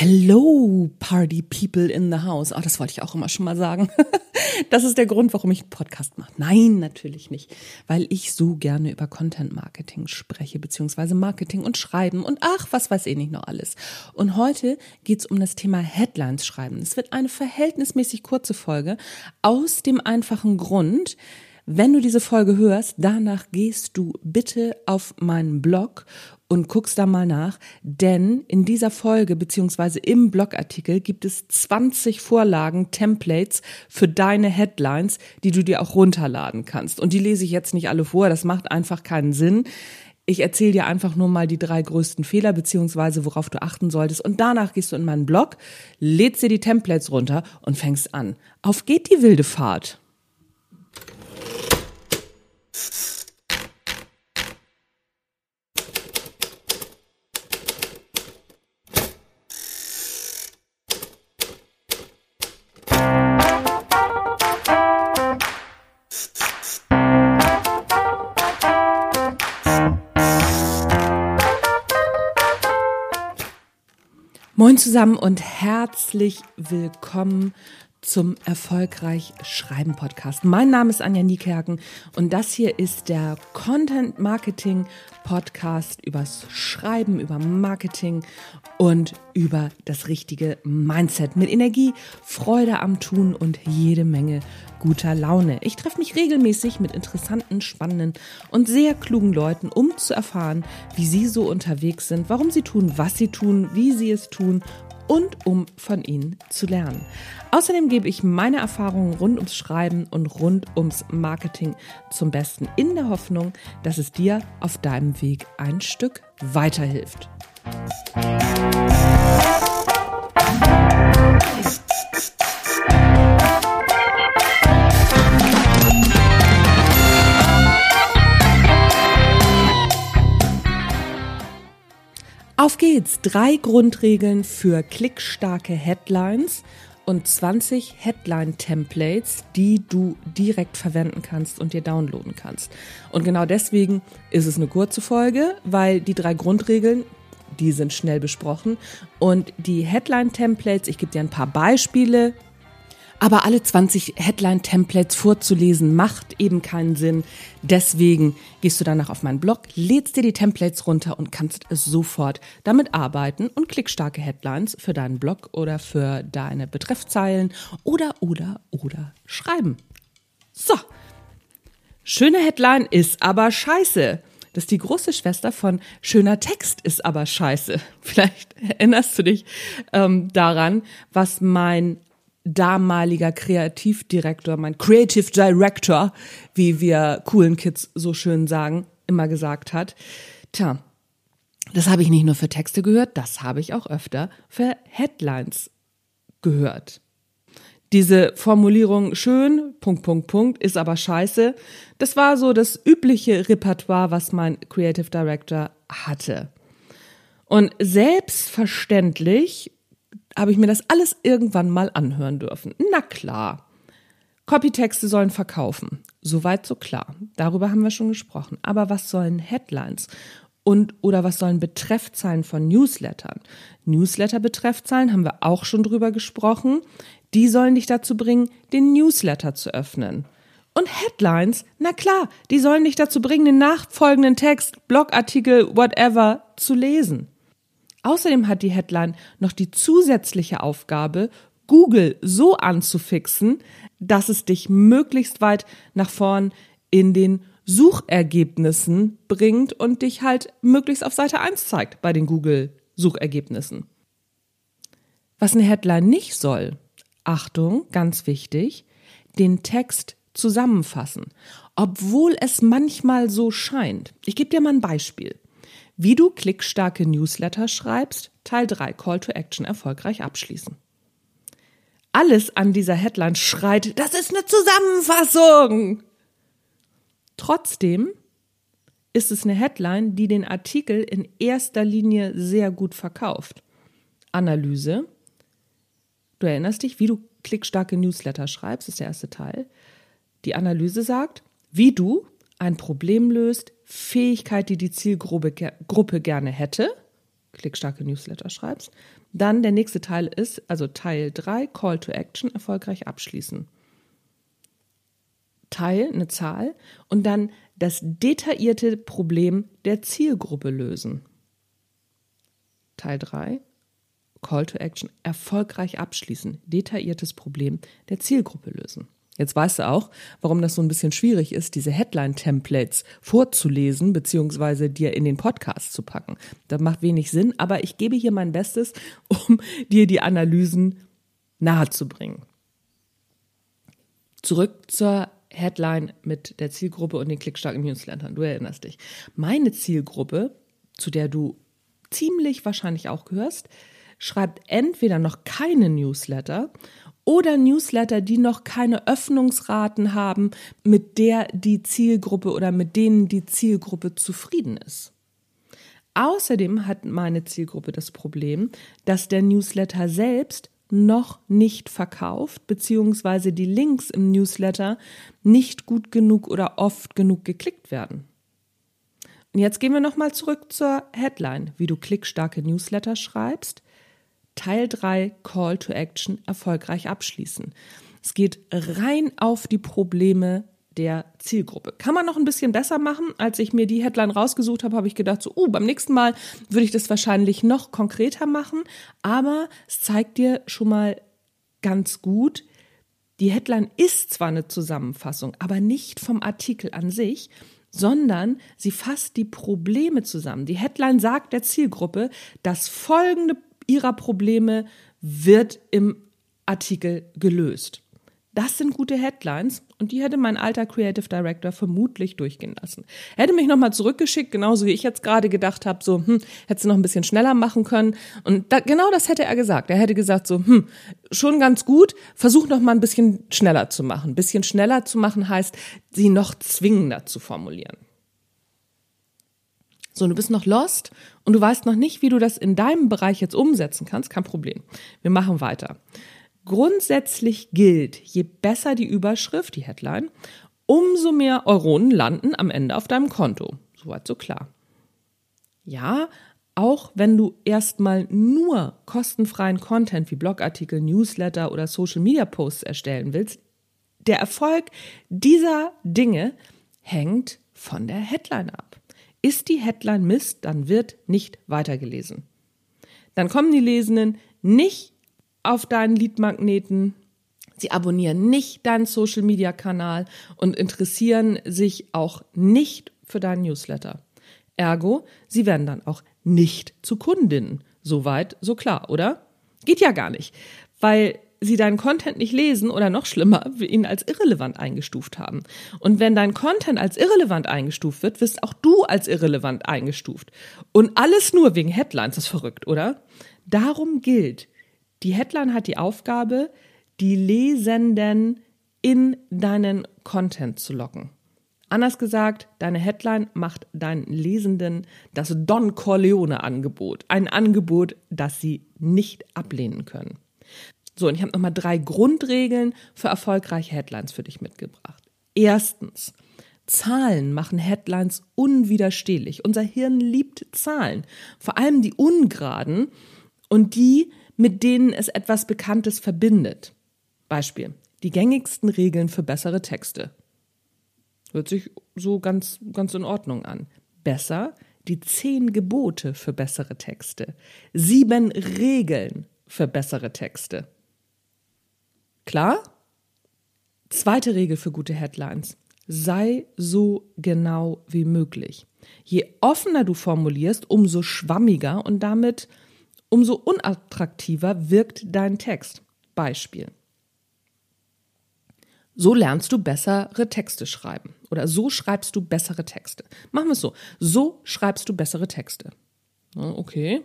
Hello, Party People in the House. Ah, das wollte ich auch immer schon mal sagen. Das ist der Grund, warum ich einen Podcast mache. Nein, natürlich nicht, weil ich so gerne über Content Marketing spreche, beziehungsweise Marketing und Schreiben und ach, was weiß ich nicht noch alles. Und heute geht's um das Thema Headlines schreiben. Es wird eine verhältnismäßig kurze Folge aus dem einfachen Grund, wenn du diese Folge hörst, danach gehst du bitte auf meinen Blog und guckst da mal nach, denn in dieser Folge beziehungsweise im Blogartikel gibt es 20 Vorlagen, Templates für deine Headlines, die du dir auch runterladen kannst. Und die lese ich jetzt nicht alle vor, das macht einfach keinen Sinn. Ich erzähle dir einfach nur mal die 3 größten Fehler beziehungsweise worauf du achten solltest und danach gehst du in meinen Blog, lädst dir die Templates runter und fängst an. Auf geht die wilde Fahrt! Moin zusammen und herzlich willkommen zum Erfolgreich schreiben Podcast. Mein Name ist Anja Niekerken und das hier ist der Content Marketing Podcast übers Schreiben, über Marketing und über das richtige Mindset mit Energie, Freude am Tun und jede Menge guter Laune. Ich treffe mich regelmäßig mit interessanten, spannenden und sehr klugen Leuten, um zu erfahren, wie sie so unterwegs sind, warum sie tun, was sie tun, wie sie es tun und um von ihnen zu lernen. Außerdem gebe ich meine Erfahrungen rund ums Schreiben und rund ums Marketing zum Besten, in der Hoffnung, dass es dir auf deinem Weg ein Stück weiterhilft. Auf geht's! 3 Grundregeln für klickstarke Headlines und 20 Headline-Templates, die du direkt verwenden kannst und dir downloaden kannst. Und genau deswegen ist es eine kurze Folge, weil die 3 Grundregeln, die sind schnell besprochen. Und die Headline-Templates, ich gebe dir ein paar Beispiele. Aber alle 20 Headline-Templates vorzulesen, macht eben keinen Sinn. Deswegen gehst du danach auf meinen Blog, lädst dir die Templates runter und kannst sofort damit arbeiten und klickstarke Headlines für deinen Blog oder für deine Betreffzeilen oder schreiben. So, schöne Headline ist aber scheiße. Das ist die große Schwester von schöner Text ist aber scheiße. Vielleicht erinnerst du dich daran, was mein damaliger Kreativdirektor, mein Creative Director, wie wir coolen Kids so schön sagen, immer gesagt hat. Tja, das habe ich nicht nur für Texte gehört, das habe ich auch öfter für Headlines gehört. Diese Formulierung schön, .. ist aber scheiße. Das war so das übliche Repertoire, was mein Creative Director hatte. Und selbstverständlich habe ich mir das alles irgendwann mal anhören dürfen. Na klar, Copytexte sollen verkaufen. Soweit so klar. Darüber haben wir schon gesprochen. Aber was sollen Headlines und oder was sollen Betreffzeilen von Newslettern? Newsletter-Betreffzeilen haben wir auch schon drüber gesprochen. Die sollen dich dazu bringen, den Newsletter zu öffnen. Und Headlines, na klar, die sollen dich dazu bringen, den nachfolgenden Text, Blogartikel, whatever, zu lesen. Außerdem hat die Headline noch die zusätzliche Aufgabe, Google so anzufixen, dass es dich möglichst weit nach vorn in den Suchergebnissen bringt und dich halt möglichst auf Seite 1 zeigt bei den Google-Suchergebnissen. Was eine Headline nicht soll, Achtung, ganz wichtig, den Text zusammenfassen, obwohl es manchmal so scheint. Ich gebe dir mal ein Beispiel. Wie du klickstarke Newsletter schreibst, Teil 3, Call to Action erfolgreich abschließen. Alles an dieser Headline schreit, das ist eine Zusammenfassung. Trotzdem ist es eine Headline, die den Artikel in erster Linie sehr gut verkauft. Analyse. Du erinnerst dich, wie du klickstarke Newsletter schreibst, ist der erste Teil. Die Analyse sagt, wie du ein Problem löst, Fähigkeit, die die Zielgruppe gerne hätte, klickstarke Newsletter schreibst, Dann der nächste Teil ist, also Teil 3, Call to Action, erfolgreich abschließen. Teil, eine Zahl, und dann das detaillierte Problem der Zielgruppe lösen. Teil 3, Call to Action, erfolgreich abschließen, detailliertes Problem der Zielgruppe lösen. Jetzt weißt du auch, warum das so ein bisschen schwierig ist, diese Headline-Templates vorzulesen bzw. dir in den Podcast zu packen. Das macht wenig Sinn, aber ich gebe hier mein Bestes, um dir die Analysen nahezubringen. Zurück zur Headline mit der Zielgruppe und den klickstarken Newslettern. Du erinnerst dich. Meine Zielgruppe, zu der du ziemlich wahrscheinlich auch gehörst, schreibt entweder noch keine Newsletter oder Newsletter, die noch keine Öffnungsraten haben, mit der die Zielgruppe oder mit denen die Zielgruppe zufrieden ist. Außerdem hat meine Zielgruppe das Problem, dass der Newsletter selbst noch nicht verkauft, beziehungsweise die Links im Newsletter nicht gut genug oder oft genug geklickt werden. Und jetzt gehen wir nochmal zurück zur Headline, wie du klickstarke Newsletter schreibst. Teil 3, Call to Action, erfolgreich abschließen. Es geht rein auf die Probleme der Zielgruppe. Kann man noch ein bisschen besser machen. Als ich mir die Headline rausgesucht habe, habe ich gedacht, beim nächsten Mal würde ich das wahrscheinlich noch konkreter machen. Aber es zeigt dir schon mal ganz gut, die Headline ist zwar eine Zusammenfassung, aber nicht vom Artikel an sich, sondern sie fasst die Probleme zusammen. Die Headline sagt der Zielgruppe, das folgende ihrer Probleme wird im Artikel gelöst. Das sind gute Headlines und die hätte mein alter Creative Director vermutlich durchgehen lassen. Er hätte mich nochmal zurückgeschickt, genauso wie ich jetzt gerade gedacht habe, hättest du noch ein bisschen schneller machen können. Und genau das hätte er gesagt. Er hätte gesagt, schon ganz gut, versuch noch mal ein bisschen schneller zu machen. Ein bisschen schneller zu machen heißt, sie noch zwingender zu formulieren. So, du bist noch lost und du weißt noch nicht, wie du das in deinem Bereich jetzt umsetzen kannst. Kein Problem, wir machen weiter. Grundsätzlich gilt, je besser die Überschrift, die Headline, umso mehr Euronen landen am Ende auf deinem Konto. Soweit so klar. Ja, auch wenn du erstmal nur kostenfreien Content wie Blogartikel, Newsletter oder Social Media Posts erstellen willst, der Erfolg dieser Dinge hängt von der Headline ab. Ist die Headline Mist, dann wird nicht weitergelesen. Dann kommen die Lesenden nicht auf deinen Leadmagneten, sie abonnieren nicht deinen Social-Media-Kanal und interessieren sich auch nicht für deinen Newsletter. Ergo, sie werden dann auch nicht zu Kundinnen. Soweit, so klar, oder? Geht ja gar nicht, weil sie deinen Content nicht lesen oder noch schlimmer, ihn als irrelevant eingestuft haben. Und wenn dein Content als irrelevant eingestuft wird, wirst auch du als irrelevant eingestuft. Und alles nur wegen Headlines, das ist verrückt, oder? Darum gilt, die Headline hat die Aufgabe, die Lesenden in deinen Content zu locken. Anders gesagt, deine Headline macht deinen Lesenden das Don Corleone-Angebot. Ein Angebot, das sie nicht ablehnen können. So, und ich habe nochmal 3 Grundregeln für erfolgreiche Headlines für dich mitgebracht. Erstens, Zahlen machen Headlines unwiderstehlich. Unser Hirn liebt Zahlen, vor allem die ungeraden und die, mit denen es etwas Bekanntes verbindet. Beispiel, die gängigsten Regeln für bessere Texte. Hört sich so ganz in Ordnung an. Besser, die 10 Gebote für bessere Texte, 7 Regeln für bessere Texte. Klar? Zweite Regel für gute Headlines. Sei so genau wie möglich. Je offener du formulierst, umso schwammiger und damit umso unattraktiver wirkt dein Text. Beispiel. So lernst du bessere Texte schreiben. Oder so schreibst du bessere Texte. Machen wir es so. So schreibst du bessere Texte. Okay.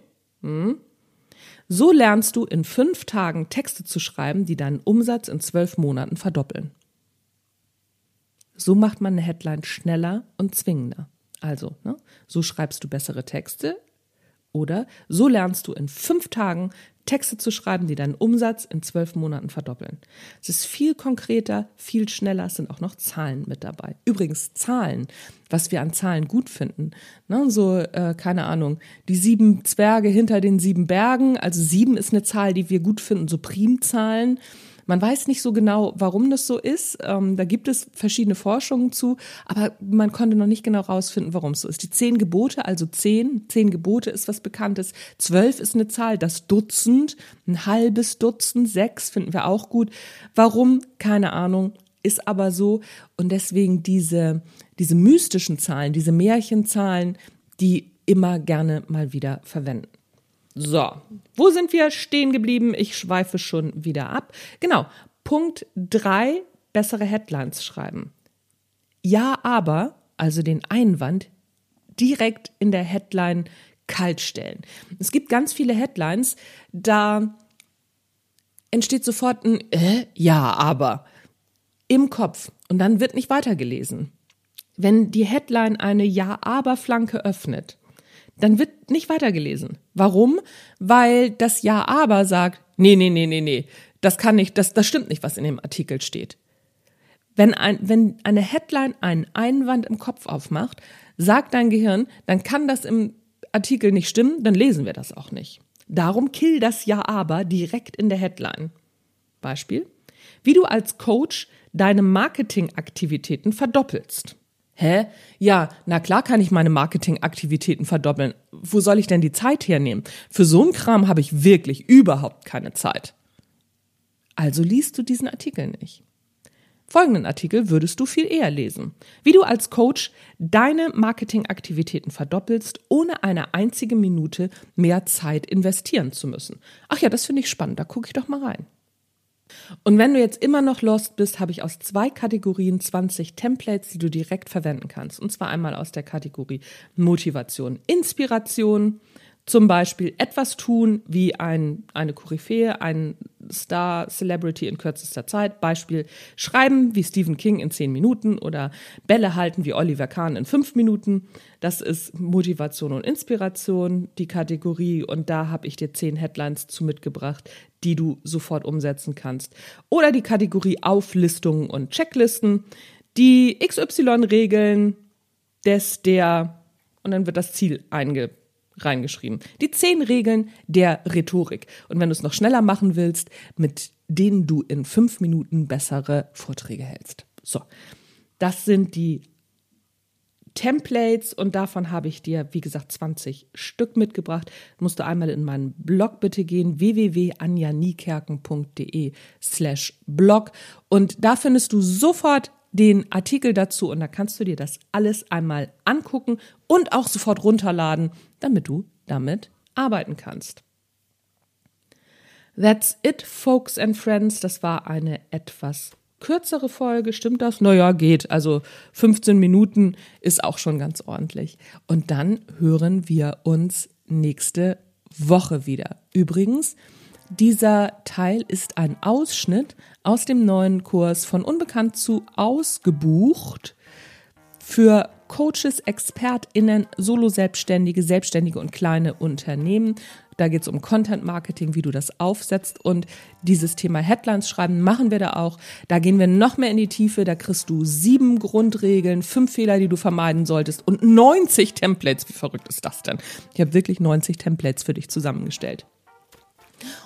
So lernst du in 5 Tagen Texte zu schreiben, die deinen Umsatz in 12 Monaten verdoppeln. So macht man eine Headline schneller und zwingender. Also, so schreibst du bessere Texte Oder so lernst du in 5 Tagen Texte zu schreiben, die deinen Umsatz in 12 Monaten verdoppeln. Es ist viel konkreter, viel schneller, es sind auch noch Zahlen mit dabei. Übrigens Zahlen, was wir an Zahlen gut finden. Ne, so, keine Ahnung, die 7 Zwerge hinter den 7 Bergen. Also 7 ist eine Zahl, die wir gut finden, so Primzahlen. Man weiß nicht so genau, warum das so ist. Da gibt es verschiedene Forschungen zu, aber man konnte noch nicht genau rausfinden, warum es so ist. Die 10 Gebote, also 10 Gebote ist was Bekanntes. 12 ist eine Zahl, das Dutzend, ein halbes Dutzend, 6 finden wir auch gut. Warum? Keine Ahnung, ist aber so. Und deswegen diese mystischen Zahlen, diese Märchenzahlen, die immer gerne mal wieder verwenden. So, wo sind wir stehen geblieben? Ich schweife schon wieder ab. Genau, Punkt 3, bessere Headlines schreiben. Ja, aber, also den Einwand, direkt in der Headline kaltstellen. Es gibt ganz viele Headlines, da entsteht sofort ein Ja, aber im Kopf und dann wird nicht weitergelesen. Wenn die Headline eine Ja-aber-Flanke öffnet, dann wird nicht weitergelesen. Warum? Weil das Ja-Aber sagt, nee, das kann nicht, das stimmt nicht, was in dem Artikel steht. Wenn eine Headline einen Einwand im Kopf aufmacht, sagt dein Gehirn, dann kann das im Artikel nicht stimmen, dann lesen wir das auch nicht. Darum kill das Ja-Aber direkt in der Headline. Beispiel, wie du als Coach deine Marketingaktivitäten verdoppelst. Hä? Ja, na klar kann ich meine Marketingaktivitäten verdoppeln. Wo soll ich denn die Zeit hernehmen? Für so einen Kram habe ich wirklich überhaupt keine Zeit. Also liest du diesen Artikel nicht. Folgenden Artikel würdest du viel eher lesen. Wie du als Coach deine Marketingaktivitäten verdoppelst, ohne eine einzige Minute mehr Zeit investieren zu müssen. Ach ja, das finde ich spannend, da gucke ich doch mal rein. Und wenn du jetzt immer noch lost bist, habe ich aus 2 Kategorien 20 Templates, die du direkt verwenden kannst. Und zwar einmal aus der Kategorie Motivation, Inspiration, zum Beispiel etwas tun wie eine Koryphäe, ein Star-Celebrity in kürzester Zeit. Beispiel schreiben wie Stephen King in 10 Minuten oder Bälle halten wie Oliver Kahn in 5 Minuten. Das ist Motivation und Inspiration, die Kategorie. Und da habe ich dir 10 Headlines zu mitgebracht, die du sofort umsetzen kannst. Oder die Kategorie Auflistungen und Checklisten, die XY-Regeln und dann wird das Ziel reingeschrieben. Die 10 Regeln der Rhetorik. Und wenn du es noch schneller machen willst, mit denen du in 5 Minuten bessere Vorträge hältst. So, das sind die Templates und davon habe ich dir, wie gesagt, 20 Stück mitgebracht. Musst du einmal in meinen Blog bitte gehen, www.anjanierkerken.de/blog und da findest du sofort den Artikel dazu und da kannst du dir das alles einmal angucken und auch sofort runterladen, damit du damit arbeiten kannst. That's it, folks and friends. Das war eine etwas kürzere Folge, stimmt das? Naja, geht. Also 15 Minuten ist auch schon ganz ordentlich. Und dann hören wir uns nächste Woche wieder. Übrigens, dieser Teil ist ein Ausschnitt aus dem neuen Kurs von unbekannt zu ausgebucht für Coaches, ExpertInnen, Solo-Selbstständige, Selbstständige und kleine Unternehmen. Da geht es um Content-Marketing, wie du das aufsetzt und dieses Thema Headlines schreiben machen wir da auch. Da gehen wir noch mehr in die Tiefe, da kriegst du 7 Grundregeln, 5 Fehler, die du vermeiden solltest und 90 Templates. Wie verrückt ist das denn? Ich habe wirklich 90 Templates für dich zusammengestellt.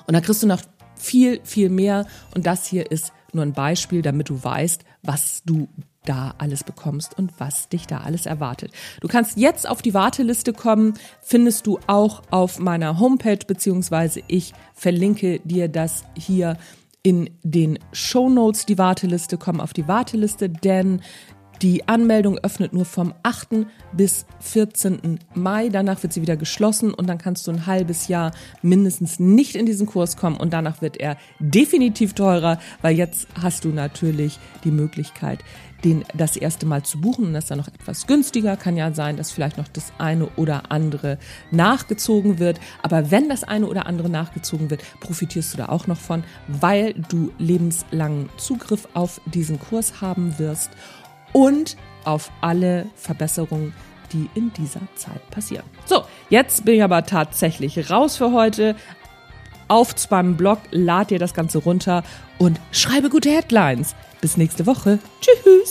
Und da kriegst du noch viel, viel mehr. Und das hier ist nur ein Beispiel, damit du weißt, was du da alles bekommst und was dich da alles erwartet. Du kannst jetzt auf die Warteliste kommen, findest du auch auf meiner Homepage, beziehungsweise ich verlinke dir das hier in den Shownotes, die Warteliste. Komm auf die Warteliste, denn die Anmeldung öffnet nur vom 8. bis 14. Mai. Danach wird sie wieder geschlossen und dann kannst du ein halbes Jahr mindestens nicht in diesen Kurs kommen und danach wird er definitiv teurer, weil jetzt hast du natürlich die Möglichkeit, den das erste Mal zu buchen und das ist dann noch etwas günstiger. Kann ja sein, dass vielleicht noch das eine oder andere nachgezogen wird. Aber wenn das eine oder andere nachgezogen wird, profitierst du da auch noch von, weil du lebenslangen Zugriff auf diesen Kurs haben wirst und auf alle Verbesserungen, die in dieser Zeit passieren. So, jetzt bin ich aber tatsächlich raus für heute. Auf zu meinem Blog, lad dir das Ganze runter und schreibe gute Headlines. Bis nächste Woche. Tschüss.